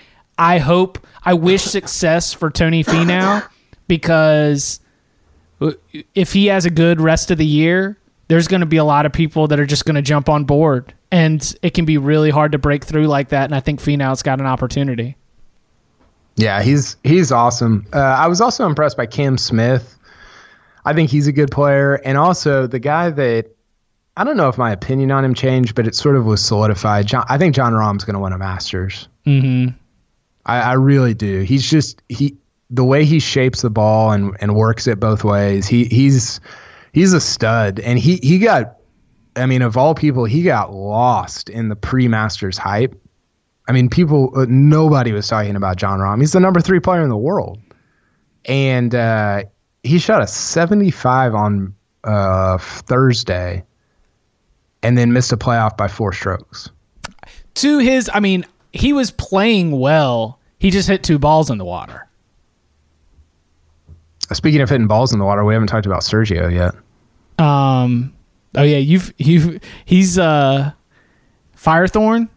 wish success for Tony Finau, because if he has a good rest of the year, there's going to be a lot of people that are just going to jump on board, and it can be really hard to break through like that. And I think Finau's got an opportunity. Yeah, he's awesome. I was also impressed by Cam Smith. I think he's a good player. And also the guy that, I don't know if my opinion on him changed, but it sort of was solidified. I think Jon Rahm's going to win a Masters. Mm-hmm. I really do. He's just, the way he shapes the ball and works it both ways, he's a stud. And he got, I mean, of all people, he got lost in the pre-Masters hype. I mean, nobody was talking about Jon Rahm. He's the number 3 player in the world. And he shot a 75 on Thursday and then missed a playoff by 4 strokes. To his, I mean, he was playing well. He just hit 2 balls in the water. Speaking of hitting balls in the water, we haven't talked about Sergio yet. Oh yeah, he's Firethorn.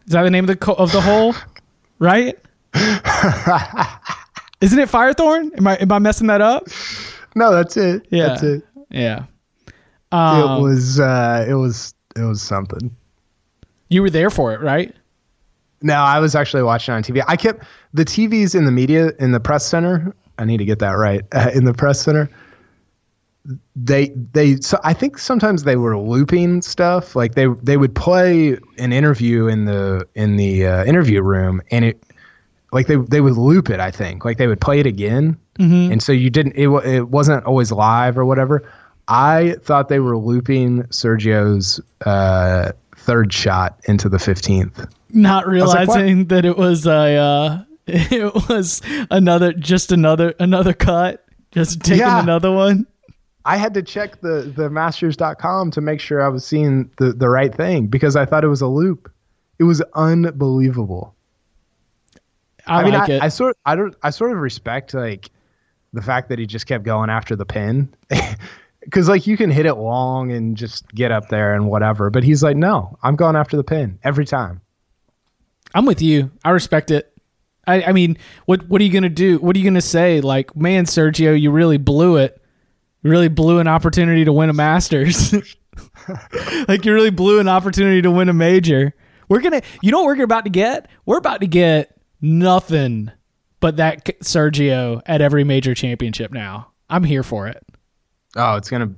Is that the name of the hole? Right? Isn't it Firethorn? Am I messing that up? No, that's it. Yeah. That's it. Yeah. It was something. You were there for it, right? No, I was actually watching it on TV. I kept the TVs in the media in the press center. I need to get that right. In the press center, so I think sometimes they were looping stuff. Like they would play an interview in the interview room, and it like they would loop it. I think like they would play it again, mm-hmm. and so you didn't. It wasn't always live or whatever. I thought they were looping Sergio's 3rd shot into the 15th, not realizing that it was another cut, just taking another one. I had to check the Masters.com to make sure I was seeing the right thing because I thought it was a loop. It was unbelievable. I sort of respect like the fact that he just kept going after the pin because like you can hit it long and just get up there and whatever, but he's like, no, I'm going after the pin every time. I'm with you. I respect it. I mean, what are you gonna do? What are you gonna say? Like, man, Sergio, you really blew it. You really blew an opportunity to win a Masters. Like, you really blew an opportunity to win a major. You know what we're about to get? We're about to get nothing but that Sergio at every major championship now. I'm here for it. Oh, it's gonna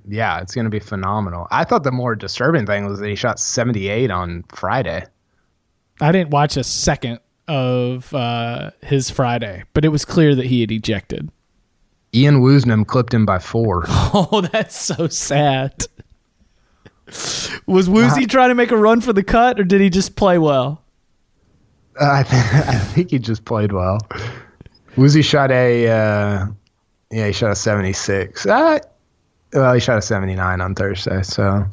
be phenomenal. I thought the more disturbing thing was that he shot 78 on Friday. I didn't watch a second of his Friday, but it was clear that he had ejected. Ian Woosnam clipped him by 4. Oh, that's so sad. Was Woozy trying to make a run for the cut, or did he just play well? I think he just played well. Woozy shot he shot a 76. Well, he shot a 79 on Thursday, so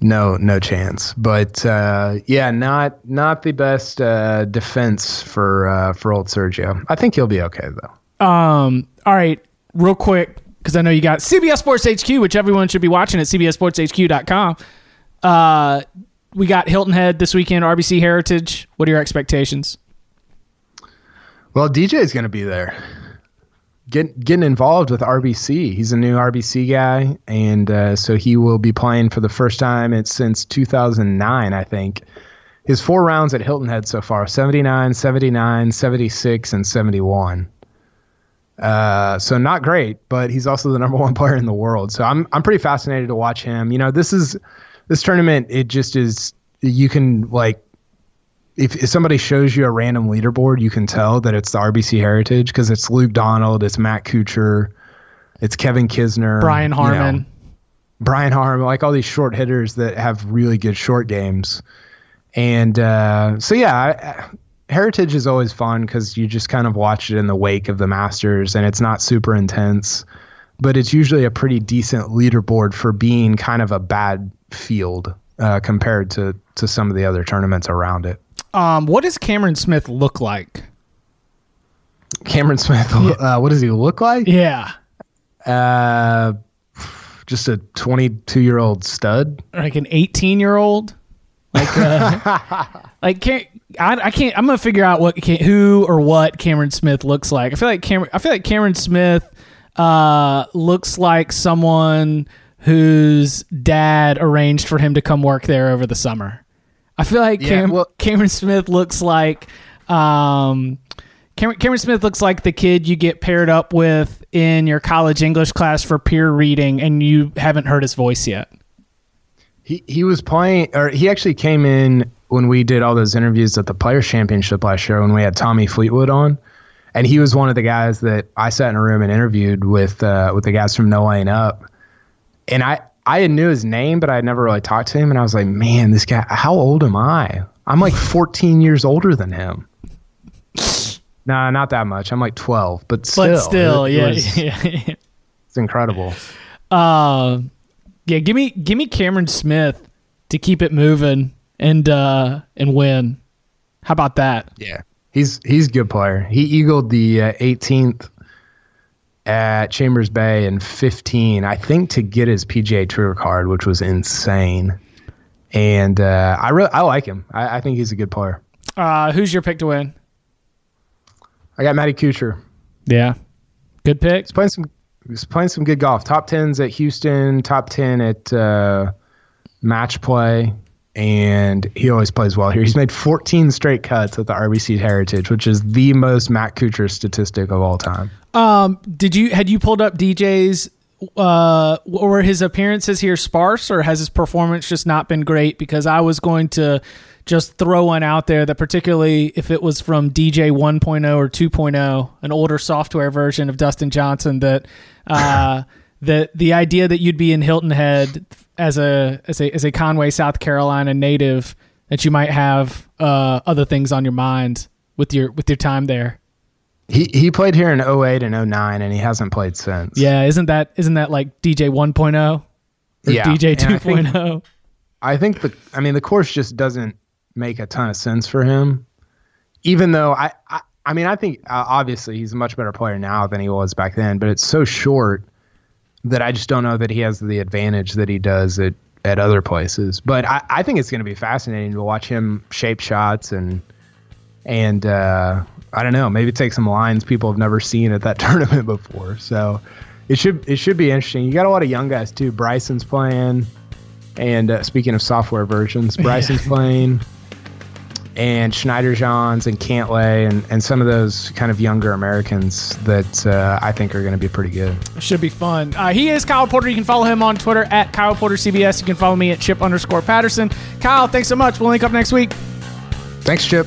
no chance. But not the best defense for old Sergio. I think he'll be okay though. All right, real quick, because I know you got CBS Sports HQ, which everyone should be watching at CBSSportsHQ.com. We got Hilton Head this weekend, RBC Heritage. What are your expectations? Well, DJ is going to be there. Getting involved with RBC. He's a new RBC guy, and so he will be playing for the first time since 2009, I think. His 4 rounds at Hilton Head so far, 79, 79, 76, and 71. So not great, but he's also the number 1 player in the world. So I'm pretty fascinated to watch him. You know, this tournament, it just is, you can, like, if somebody shows you a random leaderboard, you can tell that it's the RBC Heritage because it's Luke Donald, it's Matt Kuchar, it's Kevin Kisner, Brian Harmon, like all these short hitters that have really good short games. And Heritage is always fun because you just kind of watch it in the wake of the Masters, and it's not super intense, but it's usually a pretty decent leaderboard for being kind of a bad field compared to some of the other tournaments around it. What does Cameron Smith look like? Cameron Smith, what does he look like? Yeah. Just a 22-year-old stud. Like an 18-year-old? Like, I'm going to figure out who or what Cameron Smith looks like. I feel like Cameron Smith looks like someone whose dad arranged for him to come work there over the summer. I feel like Cameron Smith looks like Cameron Smith looks like the kid you get paired up with in your college English class for peer reading, and you haven't heard his voice yet. He was playing, or he actually came in when we did all those interviews at the Players Championship last year when we had Tommy Fleetwood on, and he was one of the guys that I sat in a room and interviewed with the guys from No Laying Up, and I knew his name, but I had never really talked to him. And I was like, man, this guy, how old am I? I'm like 14 years older than him. Nah, not that much. I'm like 12, but still. But still, yeah. It's incredible. Yeah, give me Cameron Smith to keep it moving and win. How about that? Yeah, he's a good player. He eagled the 18th at Chambers Bay in 15, I think, to get his PGA Tour card, which was insane. And I like him. I think he's a good player. Who's your pick to win? I got Matty Kuchar. Yeah, good pick. He's playing some good golf. Top 10s at Houston, top 10 at match play, and he always plays well here. He's made 14 straight cuts at the RBC Heritage, which is the most Matt Kuchar statistic of all time. Had you pulled up DJ's were his appearances here sparse, or has his performance just not been great? Because I was going to just throw one out there that, particularly if it was from DJ 1.0 or 2.0, an older software version of Dustin Johnson, that the idea that you'd be in Hilton Head as a Conway, South Carolina native, that you might have other things on your mind with your time there. He played here in 08 and 09, and he hasn't played since. Yeah, isn't that like DJ 1.0 or DJ 2.0? I think the course just doesn't make a ton of sense for him, even though I think obviously he's a much better player now than he was back then, but it's so short that I just don't know that he has the advantage that he does at other places. But I think it's going to be fascinating to watch him shape shots and I don't know, maybe take some lines people have never seen at that tournament before. So it should be interesting. You got a lot of young guys too. Bryson's playing. And speaking of software versions, Bryson's playing, and Schneider-Johns and Cantlay and some of those kind of younger Americans that I think are going to be pretty good. Should be fun. He is Kyle Porter. You can follow him on Twitter at Kyle Porter CBS. You can follow me at Chip _Patterson. Kyle, thanks so much. We'll link up next week. Thanks, Chip.